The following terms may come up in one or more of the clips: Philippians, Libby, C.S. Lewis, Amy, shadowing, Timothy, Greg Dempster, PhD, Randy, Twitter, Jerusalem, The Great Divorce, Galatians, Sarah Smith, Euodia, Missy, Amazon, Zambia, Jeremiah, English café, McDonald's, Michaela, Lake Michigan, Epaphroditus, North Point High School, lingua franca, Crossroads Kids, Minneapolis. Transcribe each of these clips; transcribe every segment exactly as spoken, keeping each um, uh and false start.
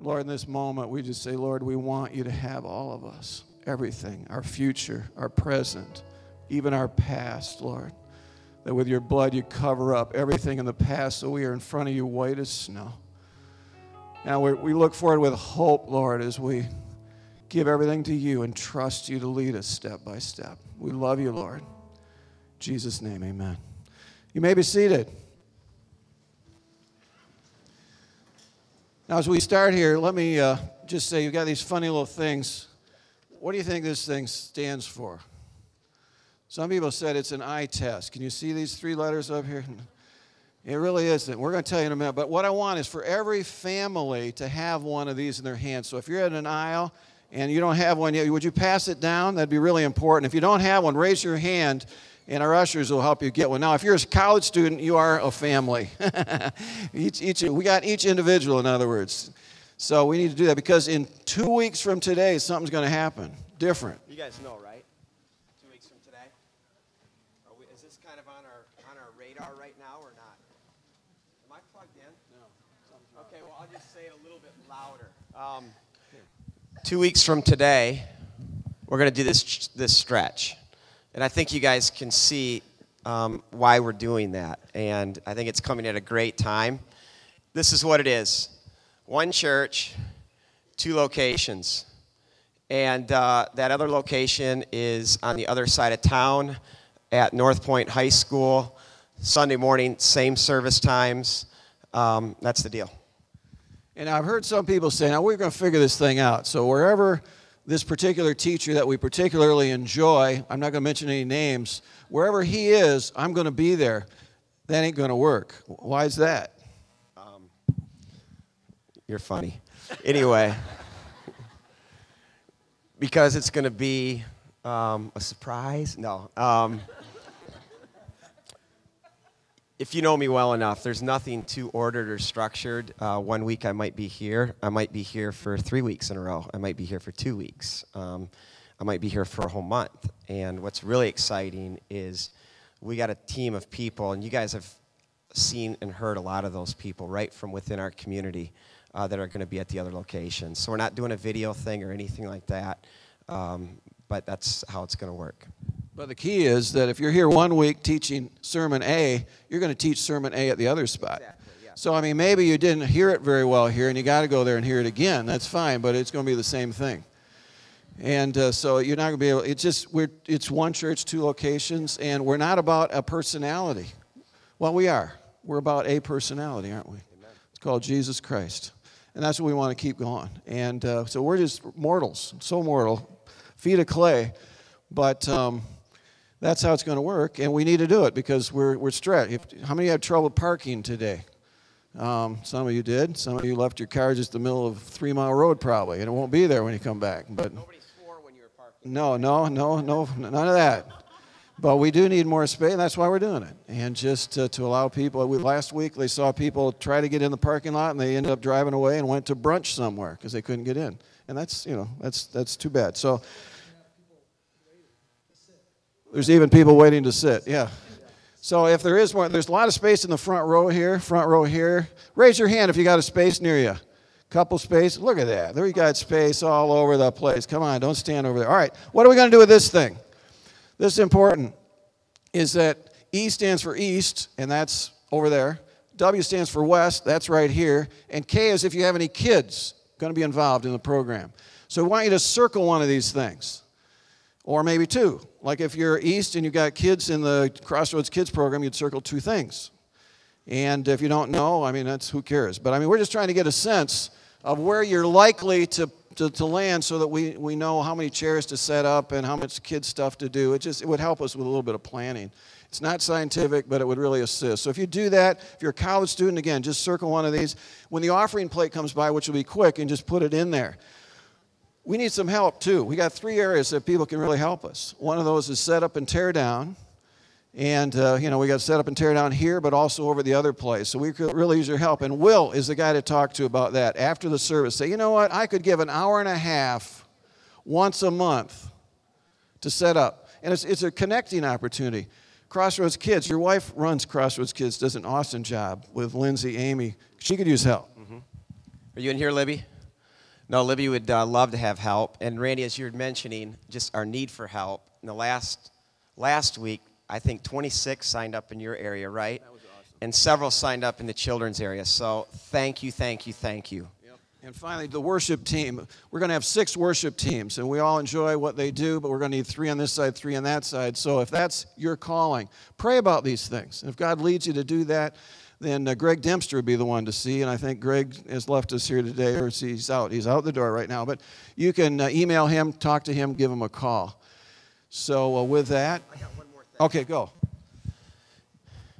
Lord, in this moment, we just say, Lord, we want you to have all of us, everything, our future, our present, even our past, Lord, that with your blood you cover up everything in the past so we are in front of you white as snow. Now we we look forward with hope, Lord, as we give everything to you and trust you to lead us step by step. We love you, Lord. In Jesus' name, amen. You may be seated. Now, as we start here, let me uh, just say, you've got these funny little things. What do you think this thing stands for? Some people said it's an eye test. Can you see these three letters up here? It really isn't. We're going to tell you in a minute. But what I want is for every family to have one of these in their hand. So if you're in an aisle and you don't have one yet, would you pass it down? That'd be really important. If you don't have one, raise your hand, and our ushers will help you get one. Now, if you're a college student, you are a family. each, each, we got each individual, in other words. So we need to do that because in two weeks from today, something's going to happen different. You guys know, right? Two weeks from today? Are we, is this kind of on our on our radar right now or not? Am I plugged in? No. Okay, well, I'll just say it a little bit louder. Um, two weeks from today, we're going to do this this stretch. And I think you guys can see um, why we're doing that. And I think it's coming at a great time. This is what it is. One church, two locations. And uh, that other location is on the other side of town at North Point High School. Sunday morning, same service times. Um, that's the deal. And I've heard some people say, now we're going to figure this thing out. So wherever this particular teacher that we particularly enjoy, I'm not going to mention any names, wherever he is, I'm going to be there. That ain't going to work. Why is that? Um, you're funny. Anyway, because it's going to be um, a surprise? No. Um, if you know me well enough, there's nothing too ordered or structured. Uh, one week I might be here. I might be here for three weeks in a row. I might be here for two weeks. Um, I might be here for a whole month. And what's really exciting is we got a team of people, and you guys have seen and heard a lot of those people right from within our community uh, that are going to be at the other locations. So we're not doing a video thing or anything like that, um, but that's how it's going to work. But the key is that if you're here one week teaching Sermon A, you're going to teach Sermon A at the other spot. Exactly, yeah. So, I mean, maybe you didn't hear it very well here, and you got to go there and hear it again. That's fine, but it's going to be the same thing. And uh, so you're not going to be able, it's just, we're, it's one church, two locations, and we're not about a personality. Well, we are. We're about a personality, aren't we? Amen. It's called Jesus Christ. And that's what we want to keep going. And uh, so we're just mortals, so mortal, feet of clay. But Um, that's how it's going to work, and we need to do it because we're we're stretched. How many had trouble parking today? Um, some of you did. Some of you left your car just in the middle of Three Mile Road probably, and it won't be there when you come back. But nobody swore when you were parking. No, no, no, no, none of that. But we do need more space, and that's why we're doing it. And just to, to allow people, we, last week they saw people try to get in the parking lot, and they ended up driving away and went to brunch somewhere because they couldn't get in. And that's, you know, that's that's too bad. So there's even people waiting to sit, yeah. So if there is more, there's a lot of space in the front row here, front row here. Raise your hand if you got a space near you. Couple space. Look at that. There you got space all over the place. Come on, don't stand over there. All right, what are we going to do with this thing? This is important, is that E stands for East, and that's over there. W stands for West, that's right here. And K is if you have any kids going to be involved in the program. So we want you to circle one of these things. Or maybe two. Like if you're East and you've got kids in the Crossroads Kids program, you'd circle two things. And if you don't know, I mean, that's who cares. But I mean, we're just trying to get a sense of where you're likely to, to, to land so that we, we know how many chairs to set up and how much kids stuff to do. It just it would help us with a little bit of planning. It's not scientific, but it would really assist. So if you do that, if you're a college student, again, just circle one of these. When the offering plate comes by, which will be quick, and just put it in there. We need some help, too. We got three areas that people can really help us. One of those is set up and tear down. And, uh, you know, we got set up and tear down here, but also over the other place. So we could really use your help. And Will is the guy to talk to about that after the service. Say, you know what, I could give an hour and a half once a month to set up. And it's, it's a connecting opportunity. Crossroads Kids, your wife runs Crossroads Kids, does an awesome job with Lindsay, Amy. She could use help. Mm-hmm. Are you in here, Libby? No, Libby would uh, love to have help. And Randy, as you were mentioning, just our need for help. In the last last week, I think twenty-six signed up in your area, right? That was awesome. And several signed up in the children's area. So thank you, thank you, thank you. Yep. And finally, the worship team. We're going to have six worship teams, and we all enjoy what they do, but we're going to need three on this side, three on that side. So if that's your calling, pray about these things. And if God leads you to do that, then uh, Greg Dempster would be the one to see, and I think Greg has left us here today, or he's out. He's out the door right now, but you can uh, email him, talk to him, give him a call. So uh, with that, I got one more thing. Okay, go.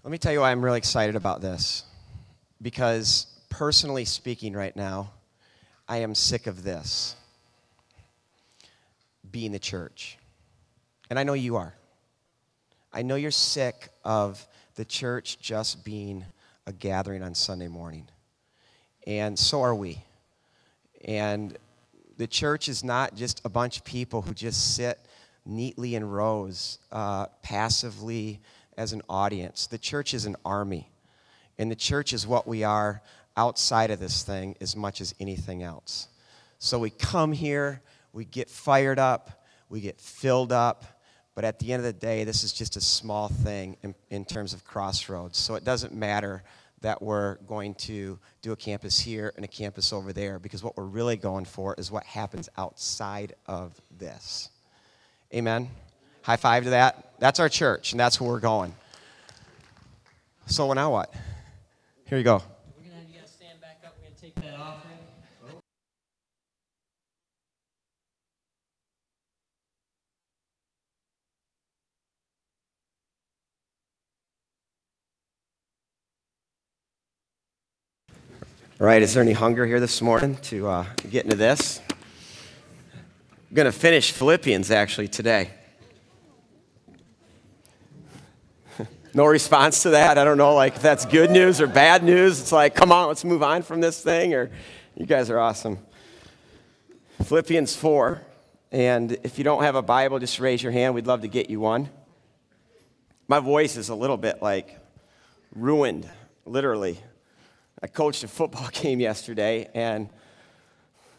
Let me tell you why I'm really excited about this, because personally speaking right now, I am sick of this, being the church, and I know you are. I know you're sick of the church just being a gathering on Sunday morning. And so are we. And the church is not just a bunch of people who just sit neatly in rows, uh, passively as an audience. The church is an army. And the church is what we are outside of this thing as much as anything else. So we come here, we get fired up, we get filled up. But at the end of the day, this is just a small thing in, in terms of Crossroads. So it doesn't matter that we're going to do a campus here and a campus over there, because what we're really going for is what happens outside of this. Amen? High five to that. That's our church, and that's where we're going. So now what? Here you go. We're going to stand back up. We're going to take that offering. All right, is there any hunger here this morning to uh, get into this? I'm going to finish Philippians, actually, today. No response to that. I don't know, like, if that's good news or bad news. It's like, come on, let's move on from this thing, or you guys are awesome. Philippians four, and if you don't have a Bible, just raise your hand. We'd love to get you one. My voice is a little bit, like, ruined, literally. I coached a football game yesterday, and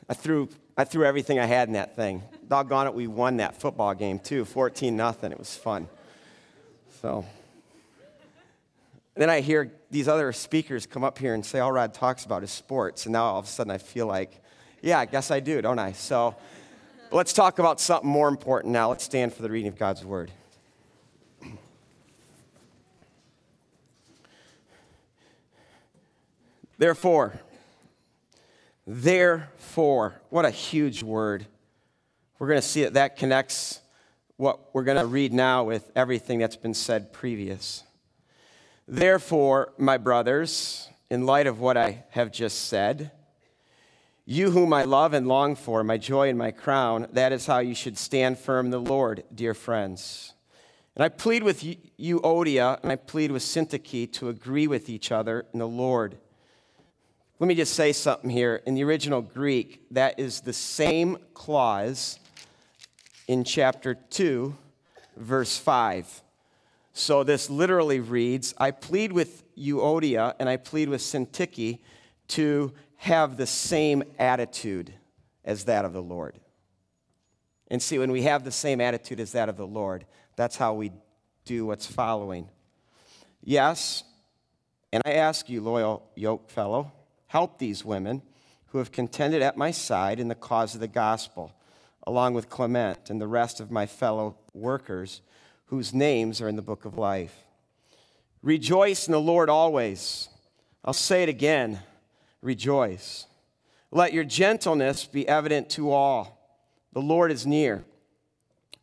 I threw I threw everything I had in that thing. Doggone it, we won that football game, too, fourteen nothing. It was fun. So then I hear these other speakers come up here and say, all Rod talks about is sports, and now all of a sudden I feel like, yeah, I guess I do, don't I? So let's talk about something more important now. Let's stand for the reading of God's Word. Therefore, therefore, what a huge word. We're going to see that that connects what we're going to read now with everything that's been said previous. Therefore, my brothers, in light of what I have just said, you whom I love and long for, my joy and my crown, that is how you should stand firm in the Lord, dear friends. And I plead with Euodia, and I plead with Syntyche to agree with each other in the Lord. Let me just say something here. In the original Greek, that is the same clause in chapter two, verse five. So this literally reads, I plead with Euodia and I plead with Syntyche to have the same attitude as that of the Lord. And see, when we have the same attitude as that of the Lord, that's how we do what's following. Yes, and I ask you, loyal yoke fellow, help these women who have contended at my side in the cause of the gospel, along with Clement and the rest of my fellow workers whose names are in the book of life. Rejoice in the Lord always. I'll say it again, rejoice. Let your gentleness be evident to all. The Lord is near.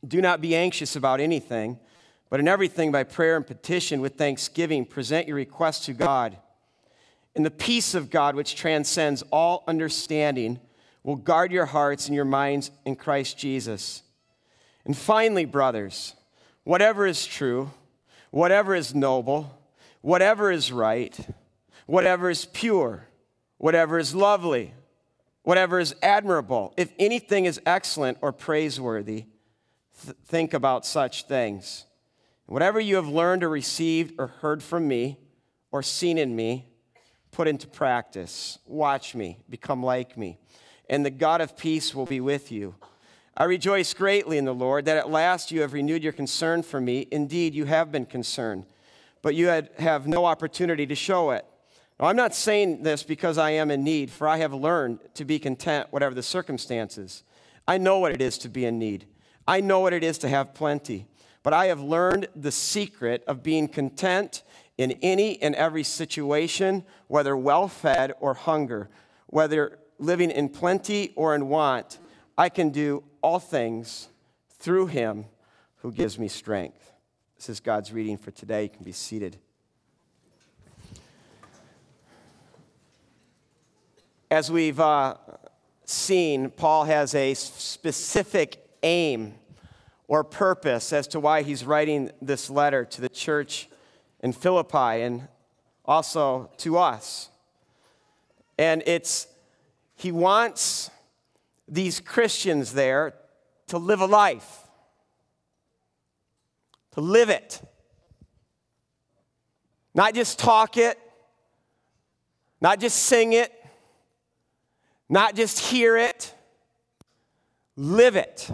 Do not be anxious about anything, but in everything by prayer and petition with thanksgiving, present your requests to God. And the peace of God, which transcends all understanding, will guard your hearts and your minds in Christ Jesus. And finally, brothers, whatever is true, whatever is noble, whatever is right, whatever is pure, whatever is lovely, whatever is admirable, if anything is excellent or praiseworthy, th- think about such things. Whatever you have learned or received or heard from me or seen in me, put into practice. Watch me, become like me. and the God of peace will be with you. I rejoice greatly in the Lord that at last you have renewed your concern for me. Indeed, you have been concerned, but you had, have no opportunity to show it. Now, I'm not saying this because I am in need, for I have learned to be content whatever the circumstances. I know what it is to be in need. I know what it is to have plenty, but I have learned the secret of being content in any and every situation, whether well-fed or hunger, whether living in plenty or in want. I can do all things through him who gives me strength. This is God's reading for today. You can be seated. As we've uh, seen, Paul has a specific aim or purpose as to why he's writing this letter to the church in Philippi and also to us. And it's, he wants these Christians there to live a life, to live it, not just talk it, not just sing it, not just hear it, live it.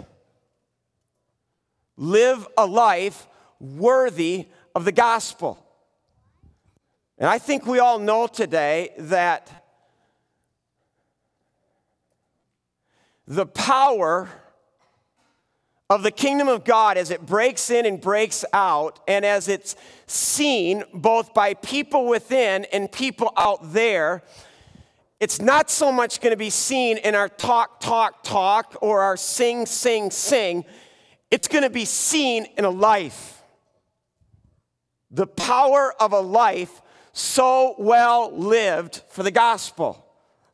Live a life worthy of the gospel. And I think we all know today that the power of the kingdom of God as it breaks in and breaks out, and as it's seen both by people within and people out there, it's not so much going to be seen in our talk, talk, talk, or our sing, sing, sing. It's going to be seen in a life. The power of a life so well lived for the gospel.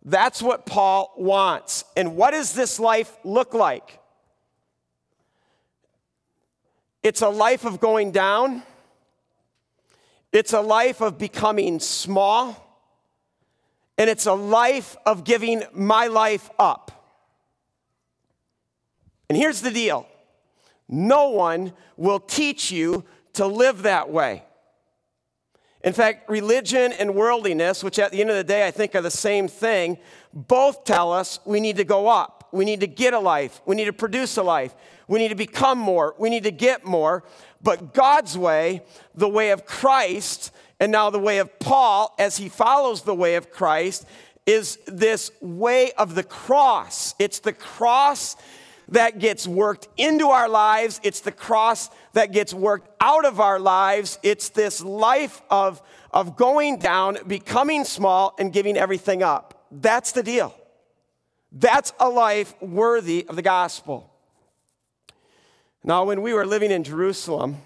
That's what Paul wants. And what does this life look like? It's a life of going down. It's a life of becoming small. And it's a life of giving my life up. And here's the deal. No one will teach you to live that way. In fact, religion and worldliness, which at the end of the day I think are the same thing, both tell us we need to go up. We need to get a life. We need to produce a life. We need to become more. We need to get more. But God's way, the way of Christ, and now the way of Paul as he follows the way of Christ, is this way of the cross. It's the cross that gets worked into our lives. It's the cross that gets worked out of our lives. It's this life of, of going down, becoming small, and giving everything up. That's the deal. That's a life worthy of the gospel. Now, when we were living in Jerusalem,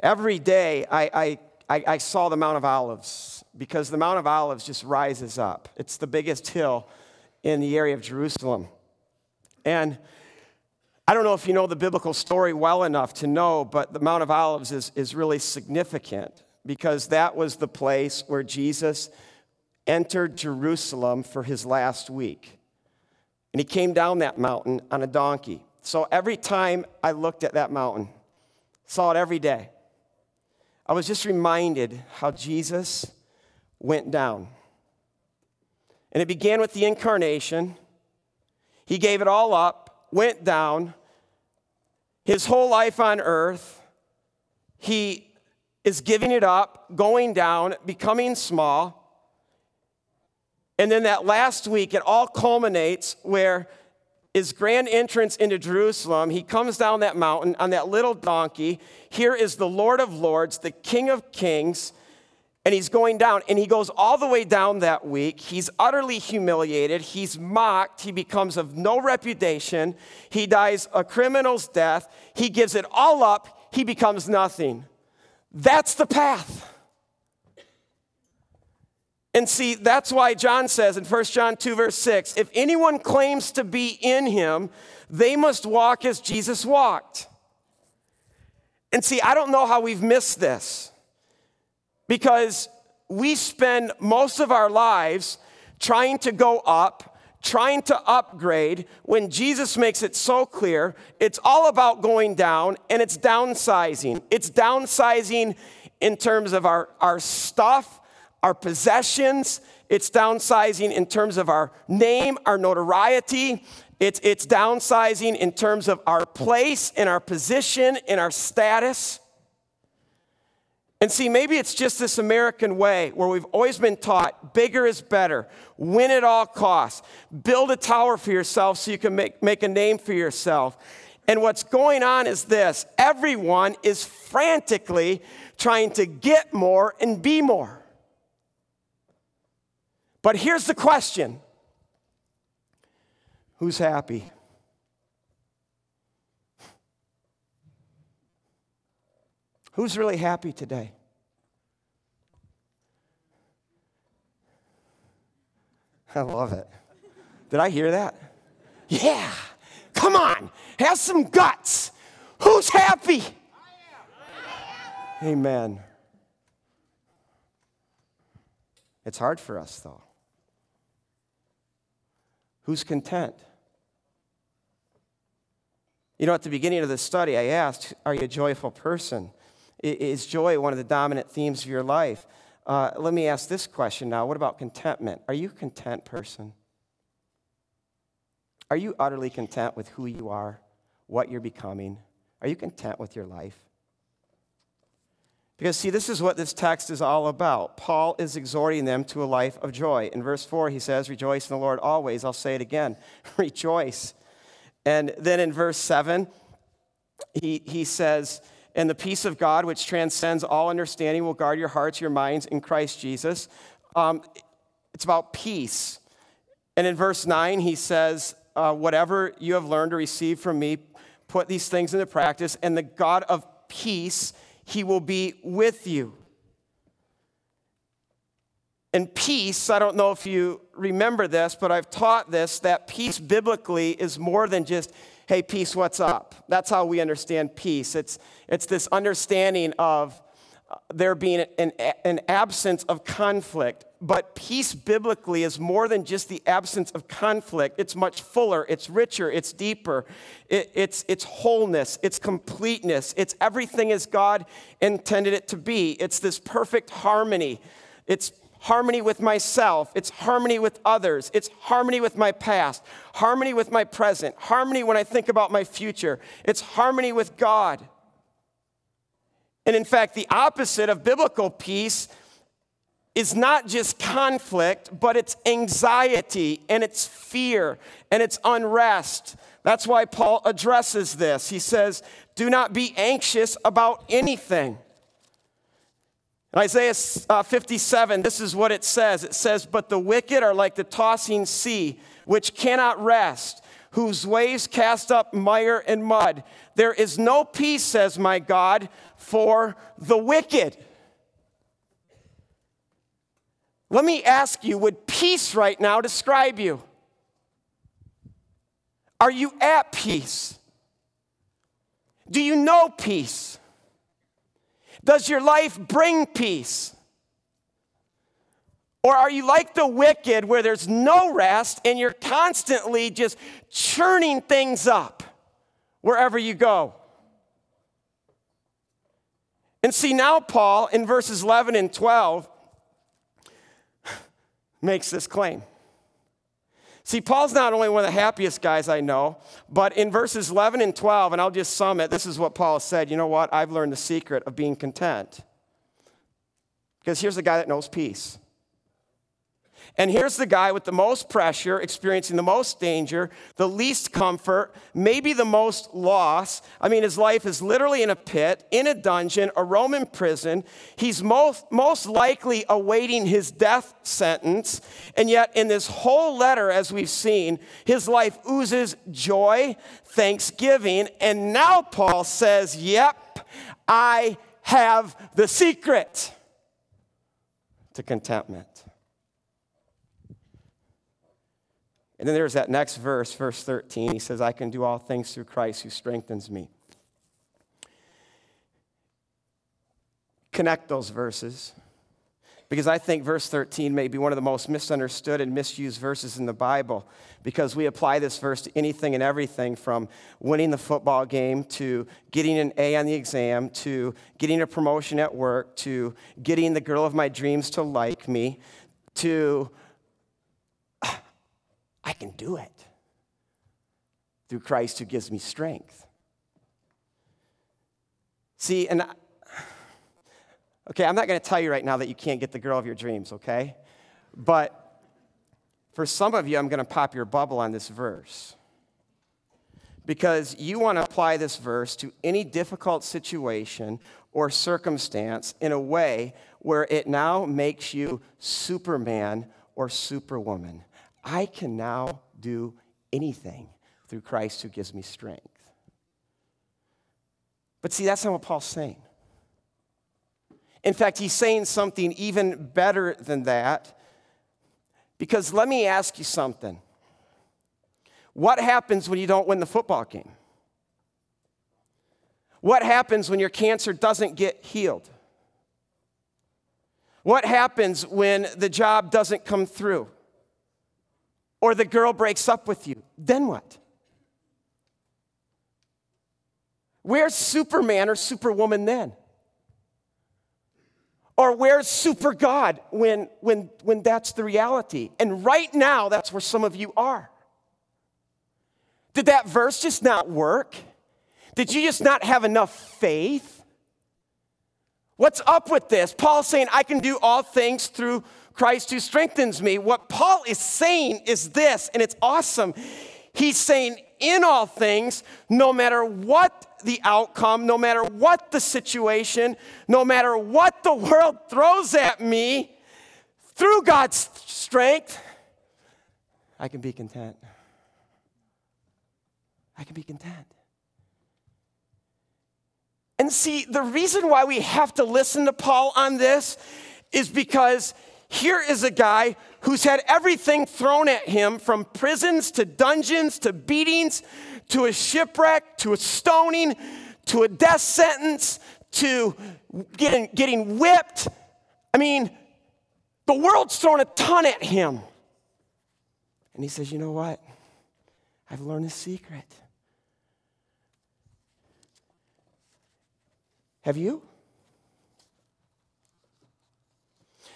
every day I, I, I, I saw the Mount of Olives, because the Mount of Olives just rises up. It's the biggest hill in the area of Jerusalem. And I don't know if you know the biblical story well enough to know, but the Mount of Olives is, is really significant, because that was the place where Jesus entered Jerusalem for his last week. And he came down that mountain on a donkey. So every time I looked at that mountain, saw it every day, I was just reminded how Jesus went down. And it began with the incarnation. He gave it all up, went down. His whole life on earth, he is giving it up, going down, becoming small. And then that last week, it all culminates where his grand entrance into Jerusalem, he comes down that mountain on that little donkey. Here is the Lord of Lords, the King of Kings. And he's going down, and he goes all the way down that week. He's utterly humiliated. He's mocked. He becomes of no reputation. He dies a criminal's death. He gives it all up. He becomes nothing. That's the path. And see, that's why John says in First John two, verse six, if anyone claims to be in him, they must walk as Jesus walked. And see, I don't know how we've missed this. Because we spend most of our lives trying to go up, trying to upgrade, when Jesus makes it so clear, it's all about going down, and it's downsizing. It's downsizing in terms of our, our stuff, our possessions. It's downsizing in terms of our name, our notoriety. It's, it's downsizing in terms of our place and our position and our status. And see, maybe it's just this American way where we've always been taught bigger is better, win at all costs, build a tower for yourself so you can make, make a name for yourself. And what's going on is this: everyone is frantically trying to get more and be more. But here's the question: who's happy? Who's really happy today? I love it. Did I hear that? Yeah. Come on. Have some guts. Who's happy? I am. I am. Amen. It's hard for us, though. Who's content? You know, at the beginning of this study, I asked, are you a joyful person? Is joy one of the dominant themes of your life? Uh, let me ask this question now. What about contentment? Are you a content person? Are you utterly content with who you are, what you're becoming? Are you content with your life? Because, see, this is what this text is all about. Paul is exhorting them to a life of joy. In verse four, he says, rejoice in the Lord always. I'll say it again, rejoice. And then in verse seven, he, he says, and the peace of God, which transcends all understanding, will guard your hearts, your minds in Christ Jesus. Um, it's about peace. And in verse nine, he says, uh, whatever you have learned or received from me, put these things into practice, and the God of peace, he will be with you. And peace, I don't know if you remember this, but I've taught this, that peace biblically is more than just, hey, peace, what's up? That's how we understand peace. It's it's this understanding of there being an, an absence of conflict. But peace biblically is more than just the absence of conflict. It's much fuller. It's richer. It's deeper. It, it's, it's wholeness. It's completeness. It's everything as God intended it to be. It's this perfect harmony. It's harmony with myself, it's harmony with others, it's harmony with my past, harmony with my present, harmony when I think about my future, it's harmony with God. And in fact, the opposite of biblical peace is not just conflict, but it's anxiety and it's fear and it's unrest. That's why Paul addresses this. He says, do not be anxious about anything. In Isaiah fifty-seven, this is what it says. It says, but the wicked are like the tossing sea, which cannot rest, whose waves cast up mire and mud. There is no peace, says my God, for the wicked. Let me ask you, would peace right now describe you? Are you at peace? Do you know peace? Does your life bring peace? Or are you like the wicked where there's no rest and you're constantly just churning things up wherever you go? And see, now Paul, in verses eleven and twelve, makes this claim. See, Paul's not only one of the happiest guys I know, but in verses eleven and twelve, and I'll just sum it, this is what Paul said. You know what? I've learned the secret of being content. Because here's the guy that knows peace. And here's the guy with the most pressure, experiencing the most danger, the least comfort, maybe the most loss. I mean, his life is literally in a pit, in a dungeon, a Roman prison. He's most, most likely awaiting his death sentence. And yet, in this whole letter, as we've seen, his life oozes joy, thanksgiving. And now Paul says, yep, I have the secret to contentment. And then there's that next verse, verse thirteen. He says, I can do all things through Christ who strengthens me. Connect those verses, because I think verse thirteen may be one of the most misunderstood and misused verses in the Bible, because we apply this verse to anything and everything from winning the football game to getting an A on the exam to getting a promotion at work to getting the girl of my dreams to like me to can do it through Christ who gives me strength. See, and I, okay, I'm not going to tell you right now that you can't get the girl of your dreams, okay? But for some of you, I'm going to pop your bubble on this verse, because you want to apply this verse to any difficult situation or circumstance in a way where it now makes you Superman or Superwoman. I can now do anything through Christ who gives me strength. But see, that's not what Paul's saying. In fact, he's saying something even better than that, because let me ask you something. What happens when you don't win the football game? What happens when your cancer doesn't get healed? What happens when the job doesn't come through? Or the girl breaks up with you? Then what? Where's Superman or Superwoman then? Or where's Super God when, when, when that's the reality? And right now, that's where some of you are. Did that verse just not work? Did you just not have enough faith? What's up with this? Paul's saying, I can do all things through Christ who strengthens me. What Paul is saying is this, and it's awesome. He's saying, in all things, no matter what the outcome, no matter what the situation, no matter what the world throws at me, through God's strength, I can be content. I can be content. And see, the reason why we have to listen to Paul on this is because here is a guy who's had everything thrown at him, from prisons to dungeons to beatings to a shipwreck to a stoning to a death sentence to getting, getting whipped. I mean, the world's thrown a ton at him. And he says, you know what? I've learned a secret. Have you?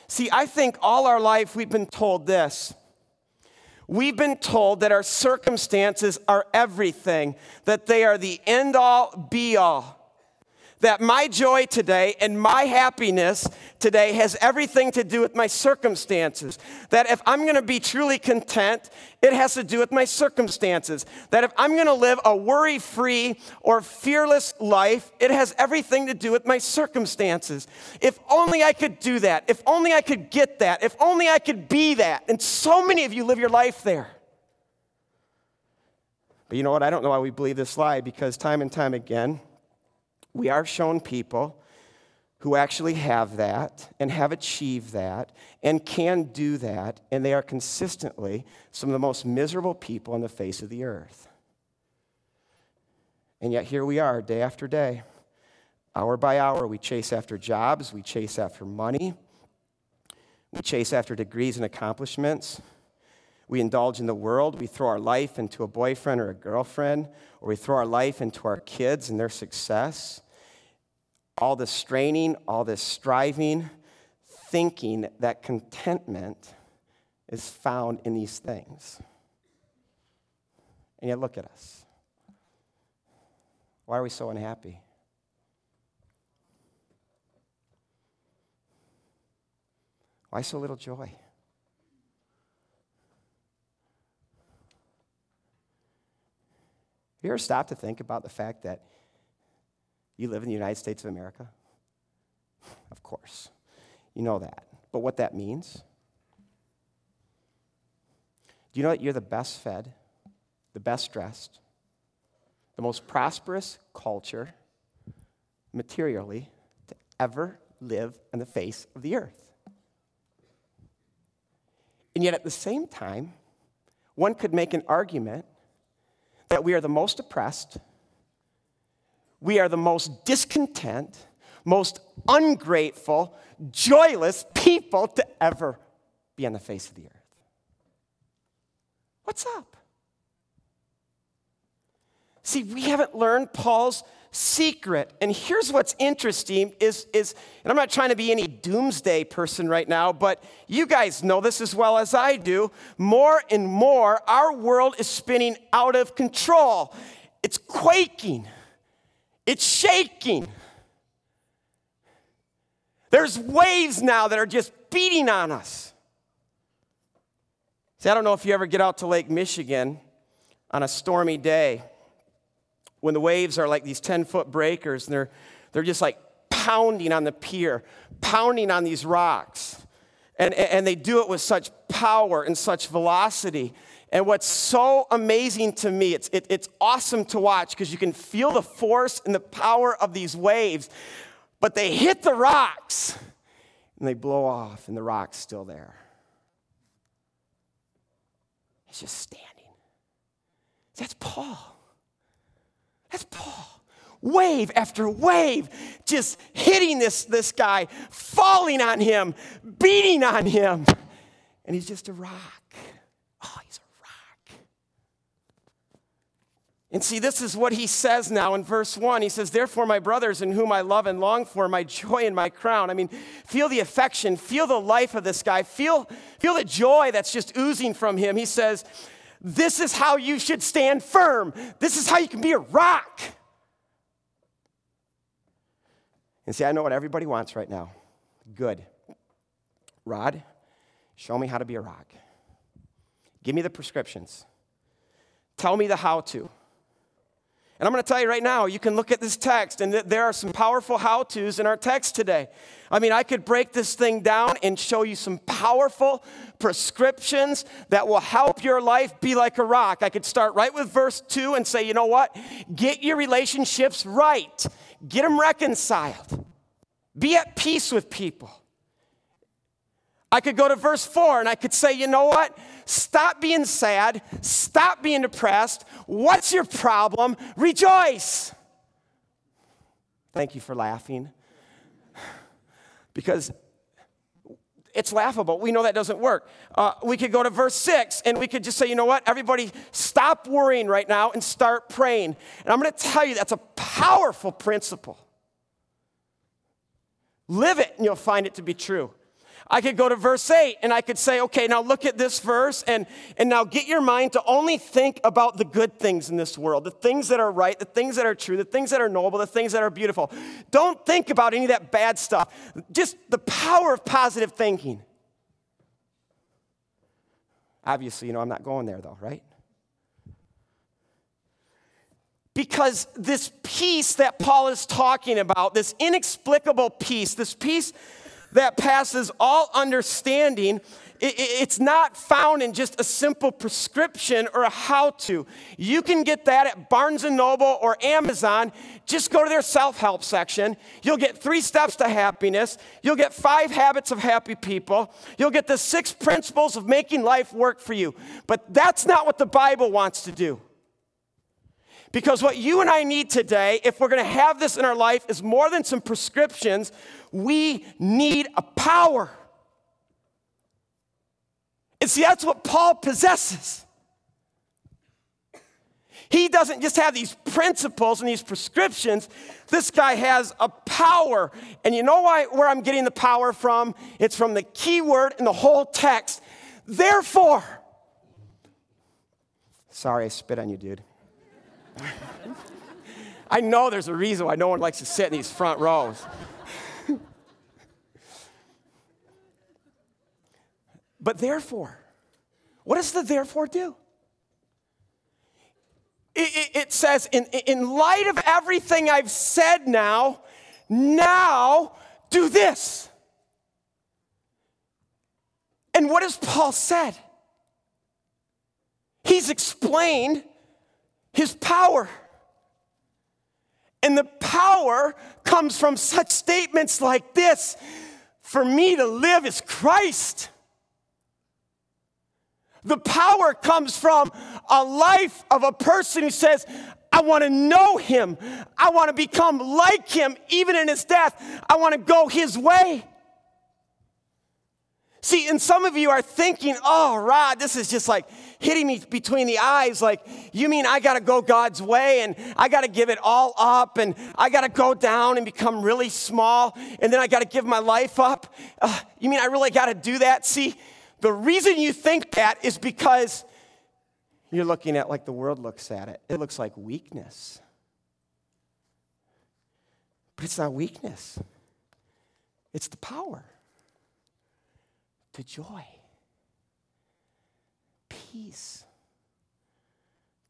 See, I think all our life we've been told this. We've been told that our circumstances are everything, that they are the end-all, be-all, that my joy today and my happiness today has everything to do with my circumstances, that if I'm going to be truly content, it has to do with my circumstances, that if I'm going to live a worry-free or fearless life, it has everything to do with my circumstances. If only I could do that. If only I could get that. If only I could be that. And so many of you live your life there. But you know what? I don't know why we believe this lie, because time and time again, we are shown people who actually have that and have achieved that and can do that, and they are consistently some of the most miserable people on the face of the earth. And yet here we are, day after day, hour by hour. We chase after jobs. We chase after money. We chase after degrees and accomplishments. We indulge in the world. We throw our life into a boyfriend or a girlfriend, or we throw our life into our kids and their success. All this straining, all this striving, thinking that contentment is found in these things. And yet look at us. Why are we so unhappy? Why so little joy? Have you ever stopped to think about the fact that you live in the United States of America? Of course. You know that. But what that means? Do you know that you're the best fed, the best dressed, the most prosperous culture, materially, to ever live on the face of the earth? And yet at the same time, one could make an argument that we are the most oppressed, we are the most discontent, most ungrateful, joyless people to ever be on the face of the earth. What's up? See, we haven't learned Paul's secret. And here's what's interesting is, is, and I'm not trying to be any doomsday person right now, but you guys know this as well as I do, more and more our world is spinning out of control. It's quaking. It's shaking. There's waves now that are just beating on us. See, I don't know if you ever get out to Lake Michigan on a stormy day when the waves are like these ten-foot breakers, and they're, they're just like pounding on the pier, pounding on these rocks. And, and they do it with such power and such velocity. And what's so amazing to me, it's, it, it's awesome to watch because you can feel the force and the power of these waves, but they hit the rocks, and they blow off, and the rock's still there. It's just standing. That's Paul. That's Paul. Wave after wave, just hitting this, this guy, falling on him, beating on him, and he's just a rock. Oh, he's a rock. And see, this is what he says now in verse one. He says, therefore, my brothers, in whom I love and long for, my joy and my crown. I mean, feel the affection, feel the life of this guy, feel, feel the joy that's just oozing from him. He says, this is how you should stand firm. This is how you can be a rock. And see, I know what everybody wants right now. Good. Rod, show me how to be a rock. Give me the prescriptions. Tell me the how-to. And I'm going to tell you right now, you can look at this text, and there are some powerful how-tos in our text today. I mean, I could break this thing down and show you some powerful prescriptions that will help your life be like a rock. I could start right with verse two and say, you know what? Get your relationships right. Get them reconciled. Be at peace with people. I could go to verse four, and I could say, you know what? Stop being sad. Stop being depressed. What's your problem? Rejoice. Thank you for laughing. Because it's laughable. We know that doesn't work. Uh, we could go to verse six, and we could just say, you know what? Everybody, stop worrying right now and start praying. And I'm going to tell you, that's a powerful principle. Live it, and you'll find it to be true. I could go to verse eight, and I could say, okay, now look at this verse, and, and now get your mind to only think about the good things in this world, the things that are right, the things that are true, the things that are noble, the things that are beautiful. Don't think about any of that bad stuff. Just the power of positive thinking. Obviously, you know, I'm not going there, though, right? Because this peace that Paul is talking about, this inexplicable peace, this peace that passes all understanding, it, it, it's not found in just a simple prescription or a how-to. You can get that at Barnes and Noble or Amazon. Just go to their self-help section. You'll get three steps to happiness. You'll get five habits of happy people. You'll get the six principles of making life work for you. But that's not what the Bible wants to do. Because what you and I need today, if we're going to have this in our life, is more than some prescriptions. We need a power. And see, that's what Paul possesses. He doesn't just have these principles and these prescriptions. This guy has a power. And you know why, where I'm getting the power from? It's from the key word in the whole text. Therefore. Sorry, I spit on you, dude. I know there's a reason why no one likes to sit in these front rows. But therefore, what does the therefore do? It, it, it says, in, in light of everything I've said now, now do this. And what has Paul said? He's explained his power. And the power comes from such statements like this. For me to live is Christ. The power comes from a life of a person who says, I want to know him. I want to become like him, even in his death. I want to go his way. See, and some of you are thinking, oh, Rod, this is just like hitting me between the eyes like, you mean I got to go God's way and I got to give it all up and I got to go down and become really small and then I got to give my life up? Uh, you mean I really got to do that? See, the reason you think that is because you're looking at like the world looks at it. It looks like weakness. But it's not weakness. It's the power to joy, peace,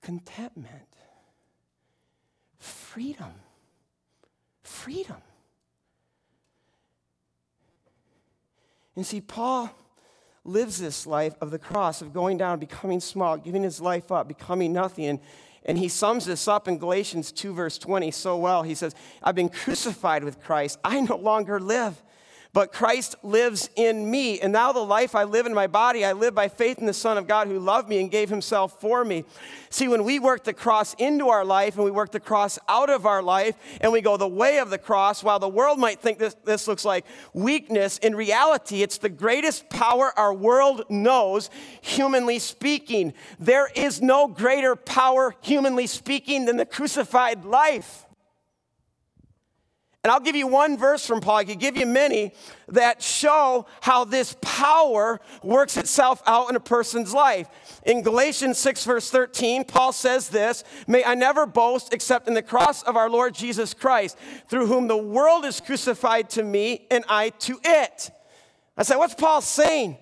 contentment, freedom, freedom. And see, Paul lives this life of the cross, of going down, becoming small, giving his life up, becoming nothing. And, and he sums this up in Galatians two, verse twenty so well. He says, I've been crucified with Christ. I no longer live, but Christ lives in me. And now the life I live in my body, I live by faith in the Son of God who loved me and gave himself for me. See, when we work the cross into our life and we work the cross out of our life and we go the way of the cross, while the world might think this, this looks like weakness, in reality, it's the greatest power our world knows, humanly speaking. There is no greater power, humanly speaking, than the crucified life. And I'll give you one verse from Paul, I could give you many, that show how this power works itself out in a person's life. In Galatians six, verse thirteen, Paul says this, may I never boast except in the cross of our Lord Jesus Christ, through whom the world is crucified to me and I to it. I said, what's Paul saying?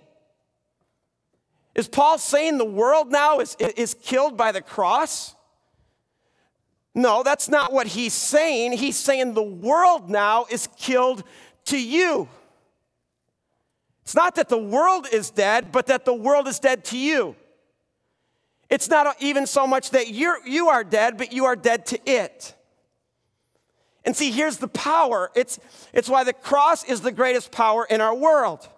Is Paul saying the world now is, is killed by the cross? No, that's not what he's saying. He's saying the world now is killed to you. It's not that the world is dead, but that the world is dead to you. It's not even so much that you're, you are dead, but you are dead to it. And see, here's the power. It's, it's why the cross is the greatest power in our world.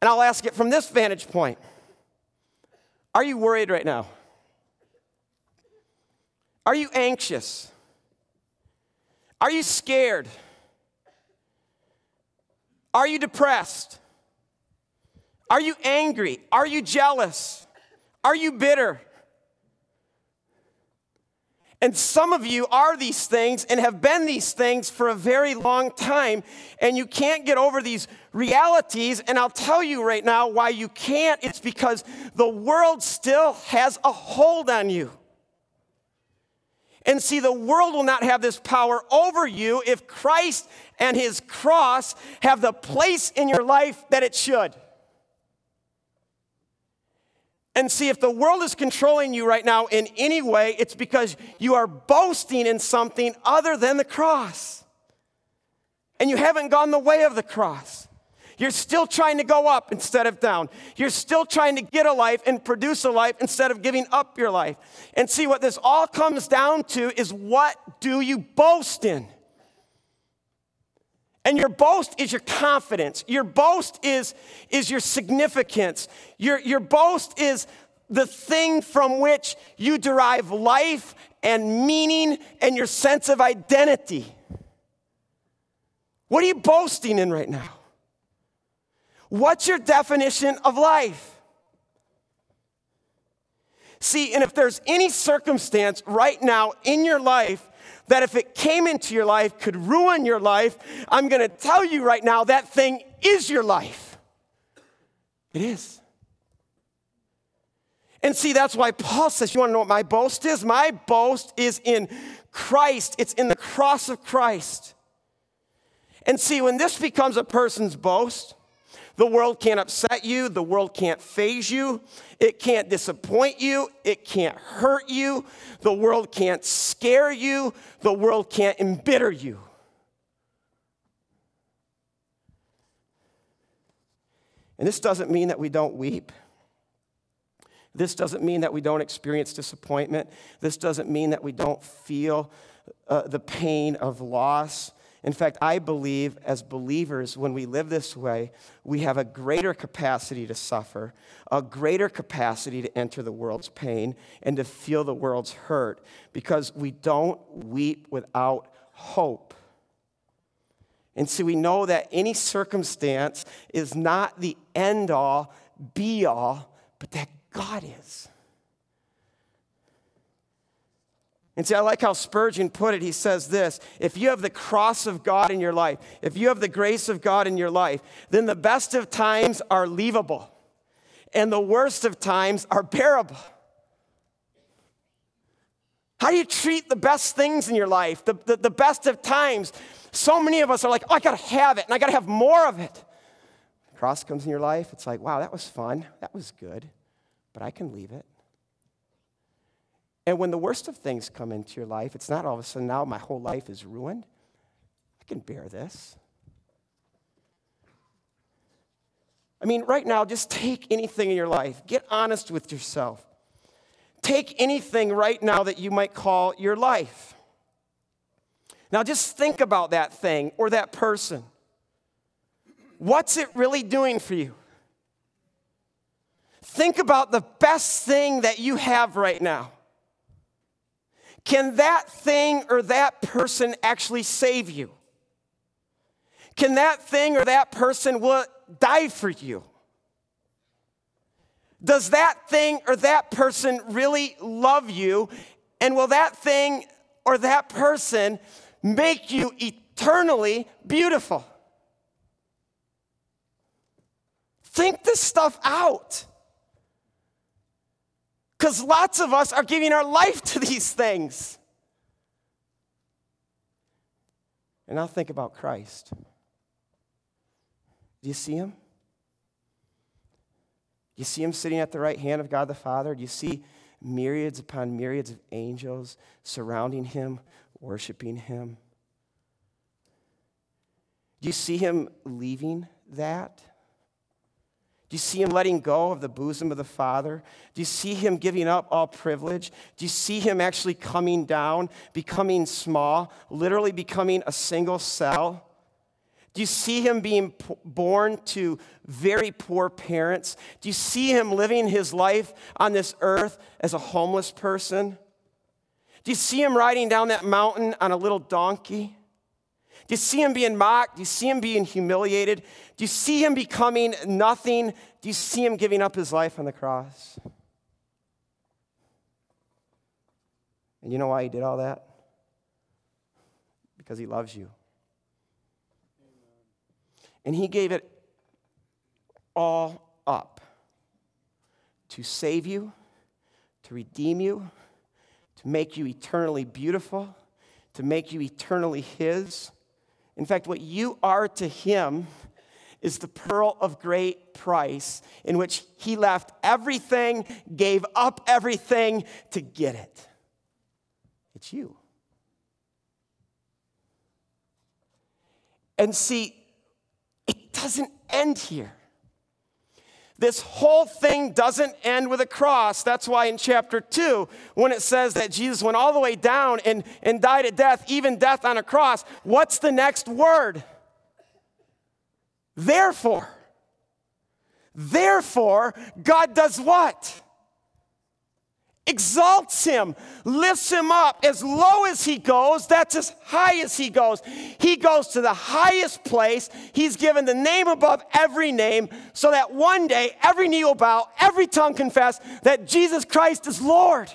And I'll ask it from this vantage point. Are you worried right now? Are you anxious? Are you scared? Are you depressed? Are you angry? Are you jealous? Are you bitter? And some of you are these things and have been these things for a very long time, and you can't get over these realities, and I'll tell you right now why you can't. It's because the world still has a hold on you. And see, the world will not have this power over you if Christ and his cross have the place in your life that it should. And see, if the world is controlling you right now in any way, it's because you are boasting in something other than the cross. And you haven't gone the way of the cross. You're still trying to go up instead of down. You're still trying to get a life and produce a life instead of giving up your life. And see, what this all comes down to is, what do you boast in? And your boast is your confidence. Your boast is, is your significance. Your, your boast is the thing from which you derive life and meaning and your sense of identity. What are you boasting in right now? What's your definition of life? See, and if there's any circumstance right now in your life that if it came into your life could ruin your life, I'm going to tell you right now that thing is your life. It is. And see, that's why Paul says, you want to know what my boast is? My boast is in Christ. It's in the cross of Christ. And see, when this becomes a person's boast, the world can't upset you. The world can't faze you. It can't disappoint you. It can't hurt you. The world can't scare you. The world can't embitter you. And this doesn't mean that we don't weep. This doesn't mean that we don't experience disappointment. This doesn't mean that we don't feel uh, the pain of loss. In fact, I believe as believers, when we live this way, we have a greater capacity to suffer, a greater capacity to enter the world's pain and to feel the world's hurt, because we don't weep without hope. And see, we know that any circumstance is not the end all, be all, but that God is. And see, I like how Spurgeon put it. He says this: if you have the cross of God in your life, if you have the grace of God in your life, then the best of times are leavable, and the worst of times are bearable. How do you treat the best things in your life, the, the, the best of times? So many of us are like, oh, I got to have it, and I got to have more of it. The cross comes in your life. It's like, wow, that was fun. That was good, but I can leave it. And when the worst of things come into your life, it's not all of a sudden now my whole life is ruined. I can bear this. I mean, right now, just take anything in your life. Get honest with yourself. Take anything right now that you might call your life. Now just think about that thing or that person. What's it really doing for you? Think about the best thing that you have right now. Can that thing or that person actually save you? Can that thing or that person will die for you? Does that thing or that person really love you? And will that thing or that person make you eternally beautiful? Think this stuff out. Because lots of us are giving our life to these things. And now think about Christ. Do you see him? You see him sitting at the right hand of God the Father? Do you see myriads upon myriads of angels surrounding him, worshiping him? Do you see him leaving that? Do you see him letting go of the bosom of the Father? Do you see him giving up all privilege? Do you see him actually coming down, becoming small, literally becoming a single cell? Do you see him being born to very poor parents? Do you see him living his life on this earth as a homeless person? Do you see him riding down that mountain on a little donkey? Do you see him being mocked? Do you see him being humiliated? Do you see him becoming nothing? Do you see him giving up his life on the cross? And you know why he did all that? Because he loves you. And he gave it all up to save you, to redeem you, to make you eternally beautiful, to make you eternally his. In fact, what you are to him is the pearl of great price in which he left everything, gave up everything to get it. It's you. And see, it doesn't end here. This whole thing doesn't end with a cross. That's why in chapter two, when it says that Jesus went all the way down and, and died a death, even death on a cross, what's the next word? Therefore. Therefore, God does what? Exalts him, lifts him up as low as he goes, that's as high as he goes. He goes to the highest place. He's given the name above every name so that one day every knee will bow, every tongue confess that Jesus Christ is Lord.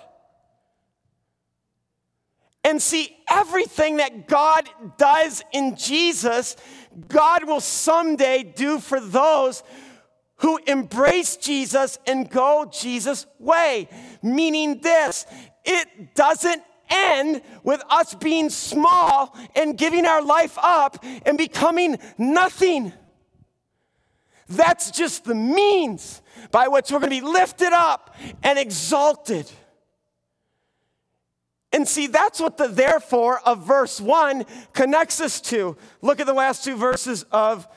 And see, everything that God does in Jesus, God will someday do for those who embrace Jesus and go Jesus' way. Meaning this, it doesn't end with us being small and giving our life up and becoming nothing. That's just the means by which we're going to be lifted up and exalted. And see, that's what the therefore of verse one connects us to. Look at the last two verses of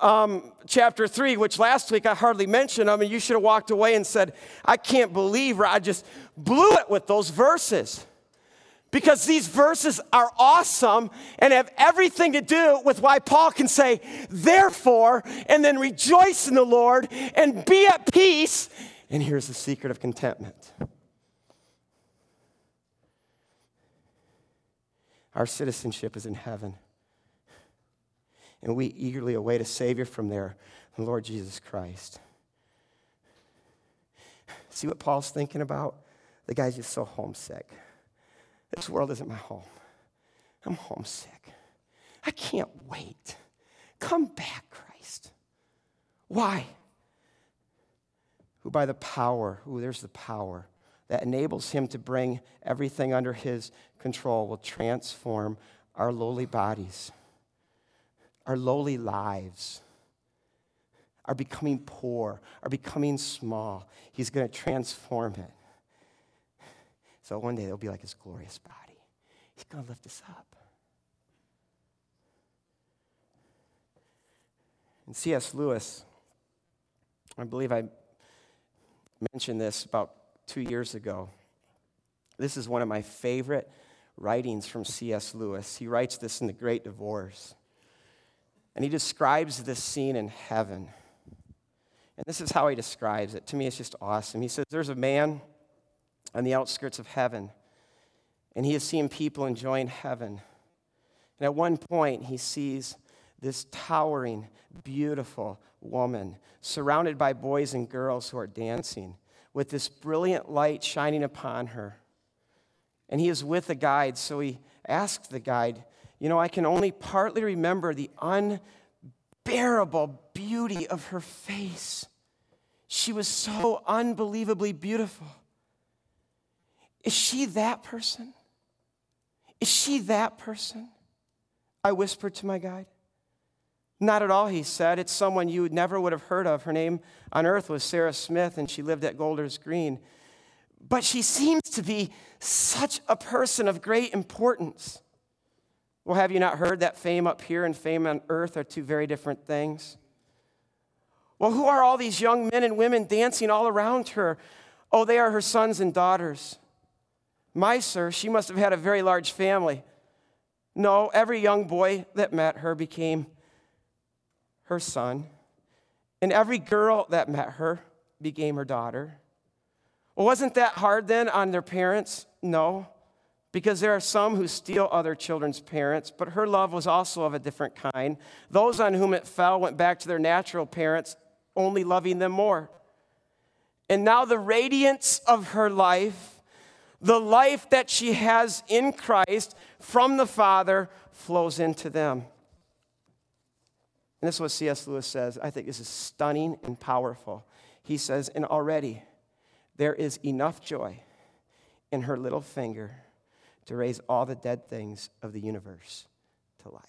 Um, chapter three, which last week I hardly mentioned. I mean, you should have walked away and said, I can't believe I just blew it with those verses. Because these verses are awesome and have everything to do with why Paul can say, therefore, and then rejoice in the Lord and be at peace. And here's the secret of contentment. Our citizenship is in heaven. And we eagerly await a Savior from there, the Lord Jesus Christ. See what Paul's thinking about? The guy's just so homesick. This world isn't my home. I'm homesick. I can't wait. Come back, Christ. Why? Who by the power, ooh, there's the power, that enables him to bring everything under his control will transform our lowly bodies, our lowly lives, our becoming poor, our becoming small. He's going to transform it. So one day it'll be like his glorious body. He's going to lift us up. And C S Lewis, I believe I mentioned this about two years ago. This is one of my favorite writings from C S Lewis. He writes this in The Great Divorce. And he describes this scene in heaven. And this is how he describes it. To me, it's just awesome. He says, there's a man on the outskirts of heaven, and he has seen people enjoying heaven. And at one point, he sees this towering, beautiful woman surrounded by boys and girls who are dancing with this brilliant light shining upon her. And he is with a guide, so he asks the guide, you know, I can only partly remember the unbearable beauty of her face. She was so unbelievably beautiful. Is she that person? Is she that person? I whispered to my guide. Not at all, he said. It's someone you never would have heard of. Her name on earth was Sarah Smith, and she lived at Golders Green. But she seems to be such a person of great importance. Well, have you not heard that fame up here and fame on earth are two very different things? Well, who are all these young men and women dancing all around her? Oh, they are her sons and daughters. My sir, she must have had a very large family. No, every young boy that met her became her son, and every girl that met her became her daughter. Well, wasn't that hard then on their parents? No, because there are some who steal other children's parents, but her love was also of a different kind. Those on whom it fell went back to their natural parents, only loving them more. And now the radiance of her life, the life that she has in Christ from the Father, flows into them. And this is what C S Lewis says. I think this is stunning and powerful. He says, and already there is enough joy in her little finger to raise all the dead things of the universe to life.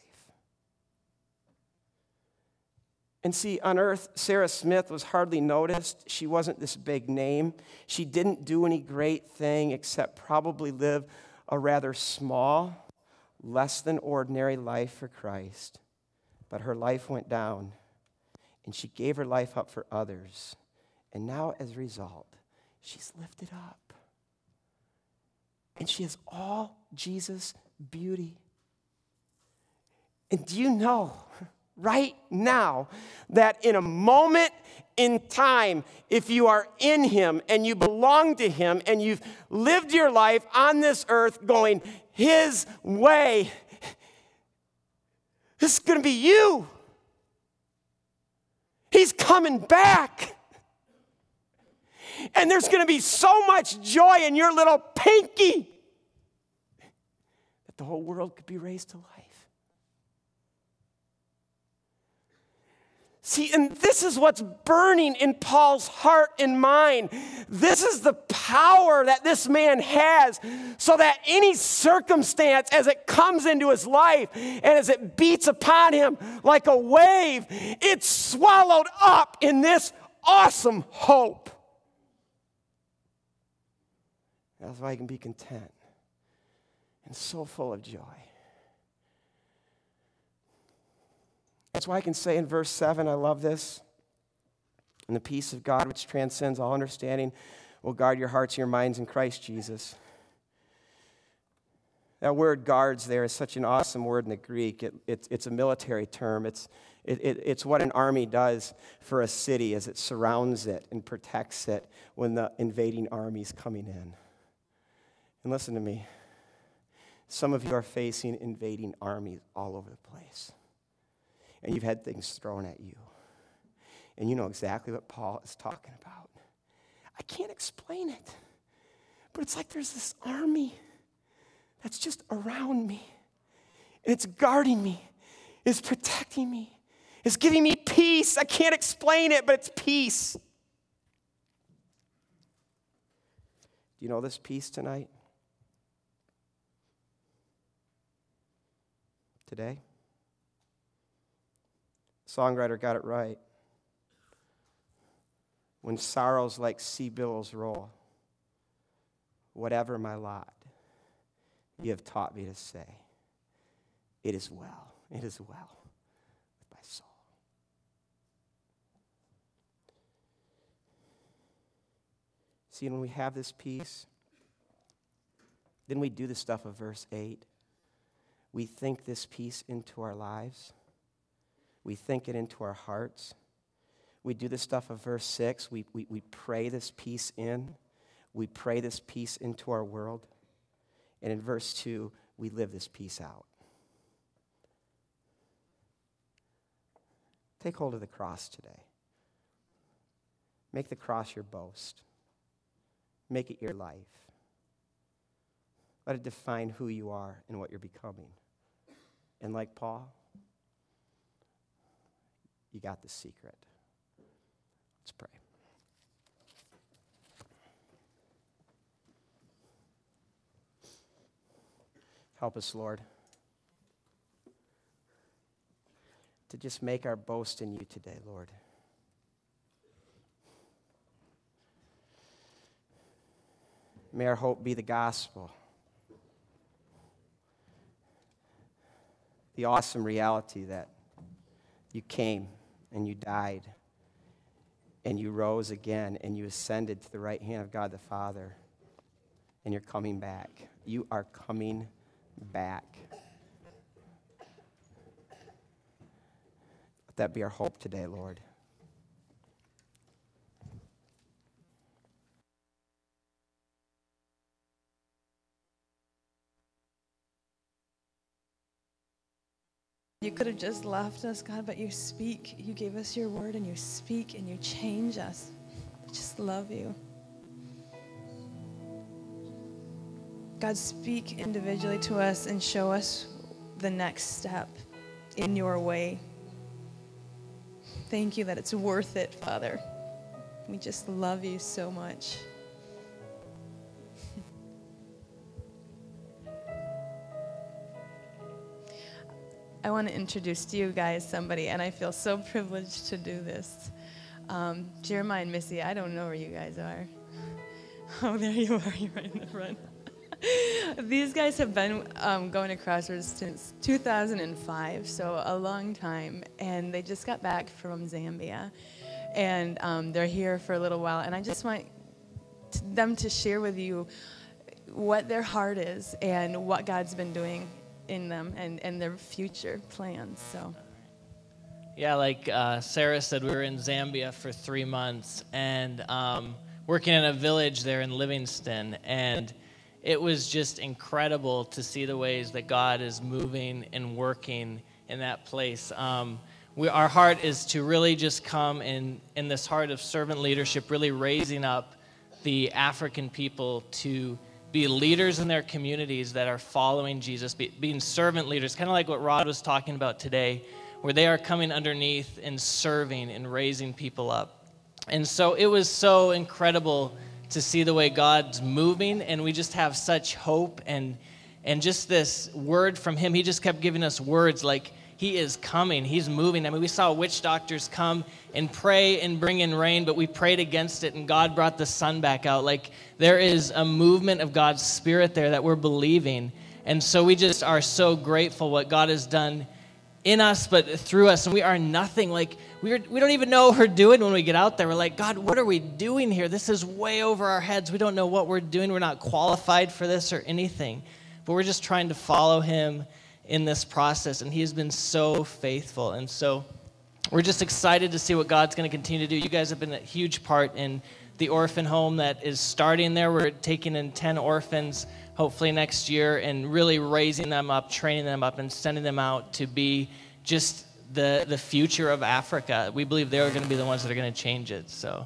And see, on earth, Sarah Smith was hardly noticed. She wasn't this big name. She didn't do any great thing except probably live a rather small, less than ordinary life for Christ. But her life went down, and she gave her life up for others. And now, as a result, she's lifted up. And she has all Jesus' beauty. And do you know, right now, that in a moment in time, if you are in him and you belong to him and you've lived your life on this earth going his way, this is going to be you. He's coming back. And there's going to be so much joy in your little pinky that the whole world could be raised to life. See, and this is what's burning in Paul's heart and mind. This is the power that this man has so that any circumstance as it comes into his life and as it beats upon him like a wave, it's swallowed up in this awesome hope. That's why he can be content and so full of joy. That's why I can say in verse seven, I love this, and the peace of God which transcends all understanding will guard your hearts and your minds in Christ Jesus. That word guards there is such an awesome word in the Greek. It, it, it's a military term. It's, it, it, it's what an army does for a city as it surrounds it and protects it when the invading army's coming in. And listen to me. Some of you are facing invading armies all over the place. And you've had things thrown at you. And you know exactly what Paul is talking about. I can't explain it, but it's like there's this army that's just around me, and it's guarding me, it's protecting me, it's giving me peace. I can't explain it, but it's peace. Do you know this peace tonight? Today? The songwriter got it right. When sorrows like sea billows roll, whatever my lot, you have taught me to say, it is well, it is well with my soul. See, when we have this peace, then we do the stuff of verse eight. We think this peace into our lives. We think it into our hearts. We do the stuff of verse six. We, we, we pray this peace in. We pray this peace into our world. And in verse two, we live this peace out. Take hold of the cross today. Make the cross your boast. Make it your life. Let it define who you are and what you're becoming. And like Paul, you got the secret. Let's pray. Help us, Lord, to just make our boast in you today, Lord. May our hope be the gospel, the awesome reality that you came and you died and you rose again and you ascended to the right hand of God the Father, and you're coming back. You are coming back. Let that be our hope today, Lord. You could have just left us, God, but you speak. You gave us your word, and you speak, and you change us. I just love you. God, speak individually to us and show us the next step in your way. Thank you that it's worth it, Father. We just love you so much. I want to introduce to you guys somebody, and I feel so privileged to do this. Um, Jeremiah and Missy, I don't know where you guys are. Oh, there you are. You're right in the front. These guys have been um, going to Crossroads since two thousand five, so a long time, and they just got back from Zambia, and um, they're here for a little while, and I just want them to share with you what their heart is and what God's been doing in them and, and their future plans. So, yeah, like uh, Sarah said, we were in Zambia for three months and um, working in a village there in Livingston, and it was just incredible to see the ways that God is moving and working in that place. Um, we, our heart is to really just come in, in this heart of servant leadership, really raising up the African people to be leaders in their communities that are following Jesus, be, being servant leaders, kind of like what Rod was talking about today, where they are coming underneath and serving and raising people up. And so it was so incredible to see the way God's moving, and we just have such hope and and just this word from him. He just kept giving us words like he is coming, he's moving. I mean, we saw witch doctors come and pray and bring in rain, but we prayed against it, and God brought the sun back out. Like, there is a movement of God's Spirit there that we're believing, and so we just are so grateful what God has done in us, but through us, and we are nothing. Like, we are, we don't even know what we're doing when we get out there. We're like, God, what are we doing here? This is way over our heads. We don't know what we're doing. We're not qualified for this or anything, but we're just trying to follow him in this process, and he has been so faithful, and so we're just excited to see what God's going to continue to do. You guys have been a huge part in the orphan home that is starting there. We're taking in ten orphans hopefully next year, and really raising them up, training them up, and sending them out to be just the the future of Africa. We believe they're going to be the ones that are going to change it. So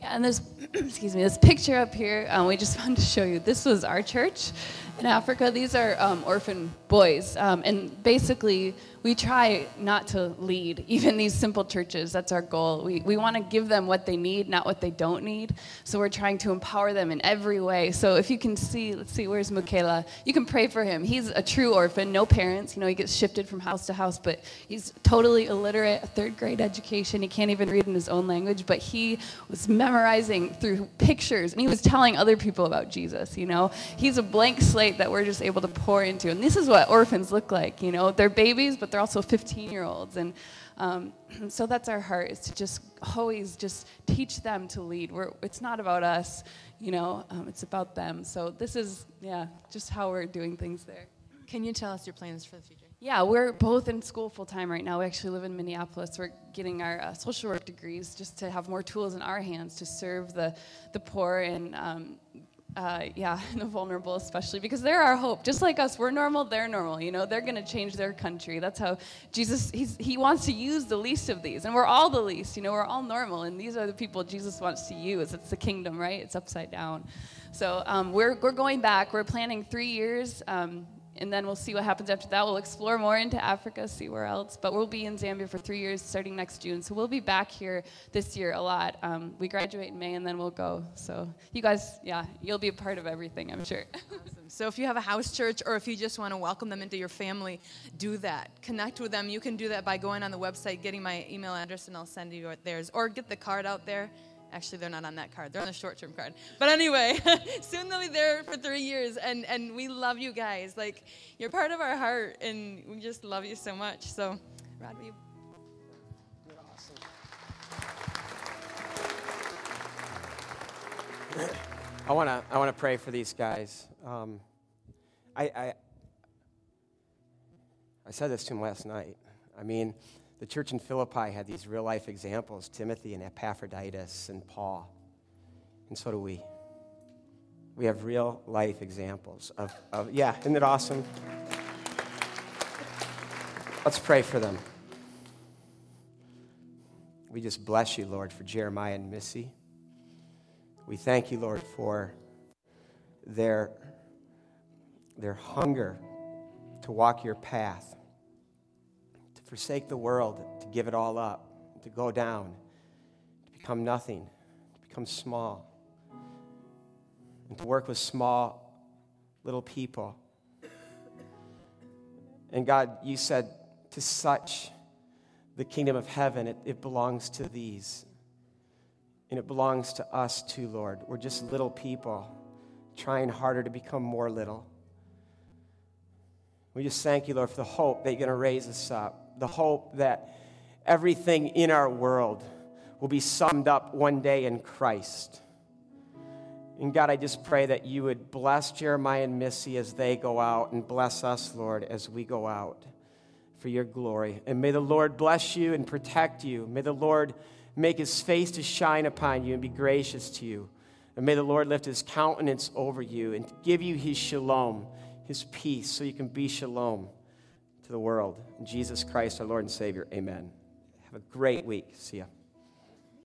Yeah, and there's, excuse me, this picture up here, um, we just wanted to show you. This was our church in Africa. These are um, orphan boys. Um, and basically, we try not to lead even these simple churches. That's our goal. We we want to give them what they need, not what they don't need. So we're trying to empower them in every way. So if you can see, let's see, where's Michaela? You can pray for him. He's a true orphan, no parents. You know, he gets shifted from house to house, but he's totally illiterate, a third grade education. He can't even read in his own language, but he was memorizing through pictures, and he was telling other people about Jesus, you know. He's a blank slate that we're just able to pour into. And this is what orphans look like, you know. They're babies, but they're also fifteen-year-olds, and um, so that's our heart, is to just always just teach them to lead. We're, it's not about us, you know, um, it's about them. So this is, yeah, just how we're doing things there. Can you tell us your plans for the future? Yeah, we're both in school full-time right now. We actually live in Minneapolis. We're getting our uh, social work degrees just to have more tools in our hands to serve the, the poor and um Uh, yeah, and the vulnerable especially, because they're our hope. Just like us, we're normal, they're normal, you know. They're going to change their country. That's how Jesus, he's, he wants to use the least of these. And we're all the least, you know, we're all normal. And these are the people Jesus wants to use. It's the kingdom, right? It's upside down. So um, we're we're going back. We're planning three years, um, and then we'll see what happens after that. We'll explore more into Africa, see where else. But we'll be in Zambia for three years starting next June. So we'll be back here this year a lot. Um, we graduate in May, and then we'll go. So you guys, yeah, you'll be a part of everything, I'm sure. Awesome. So if you have a house church, or if you just want to welcome them into your family, do that. Connect with them. You can do that by going on the website, getting my email address, and I'll send you theirs. Or get the card out there. Actually, they're not on that card. They're on the short-term card. But anyway, soon they'll be there for three years, and, and we love you guys. Like, you're part of our heart, and we just love you so much. So, Rod, will you? You're awesome. I wanna I wanna pray for these guys. Um, I I I said this to him last night. I mean. The church in Philippi had these real-life examples, Timothy and Epaphroditus and Paul. And so do we. We have real-life examples of, of, yeah, isn't it awesome? Let's pray for them. We just bless you, Lord, for Jeremiah and Missy. We thank you, Lord, for their, their hunger to walk your path. Forsake the world, to give it all up, to go down, to become nothing, to become small, and to work with small little people. And God, you said, to such the kingdom of heaven, it, it belongs to these. And it belongs to us too, Lord. We're just little people trying harder to become more little. We just thank you, Lord, for the hope that you're going to raise us up. The hope that everything in our world will be summed up one day in Christ. And God, I just pray that you would bless Jeremiah and Missy as they go out, and bless us, Lord, as we go out for your glory. And may the Lord bless you and protect you. May the Lord make his face to shine upon you and be gracious to you. And may the Lord lift his countenance over you and give you his shalom, his peace, so you can be shalom to the world. In Jesus Christ, our Lord and Savior, amen. Have a great week. See ya.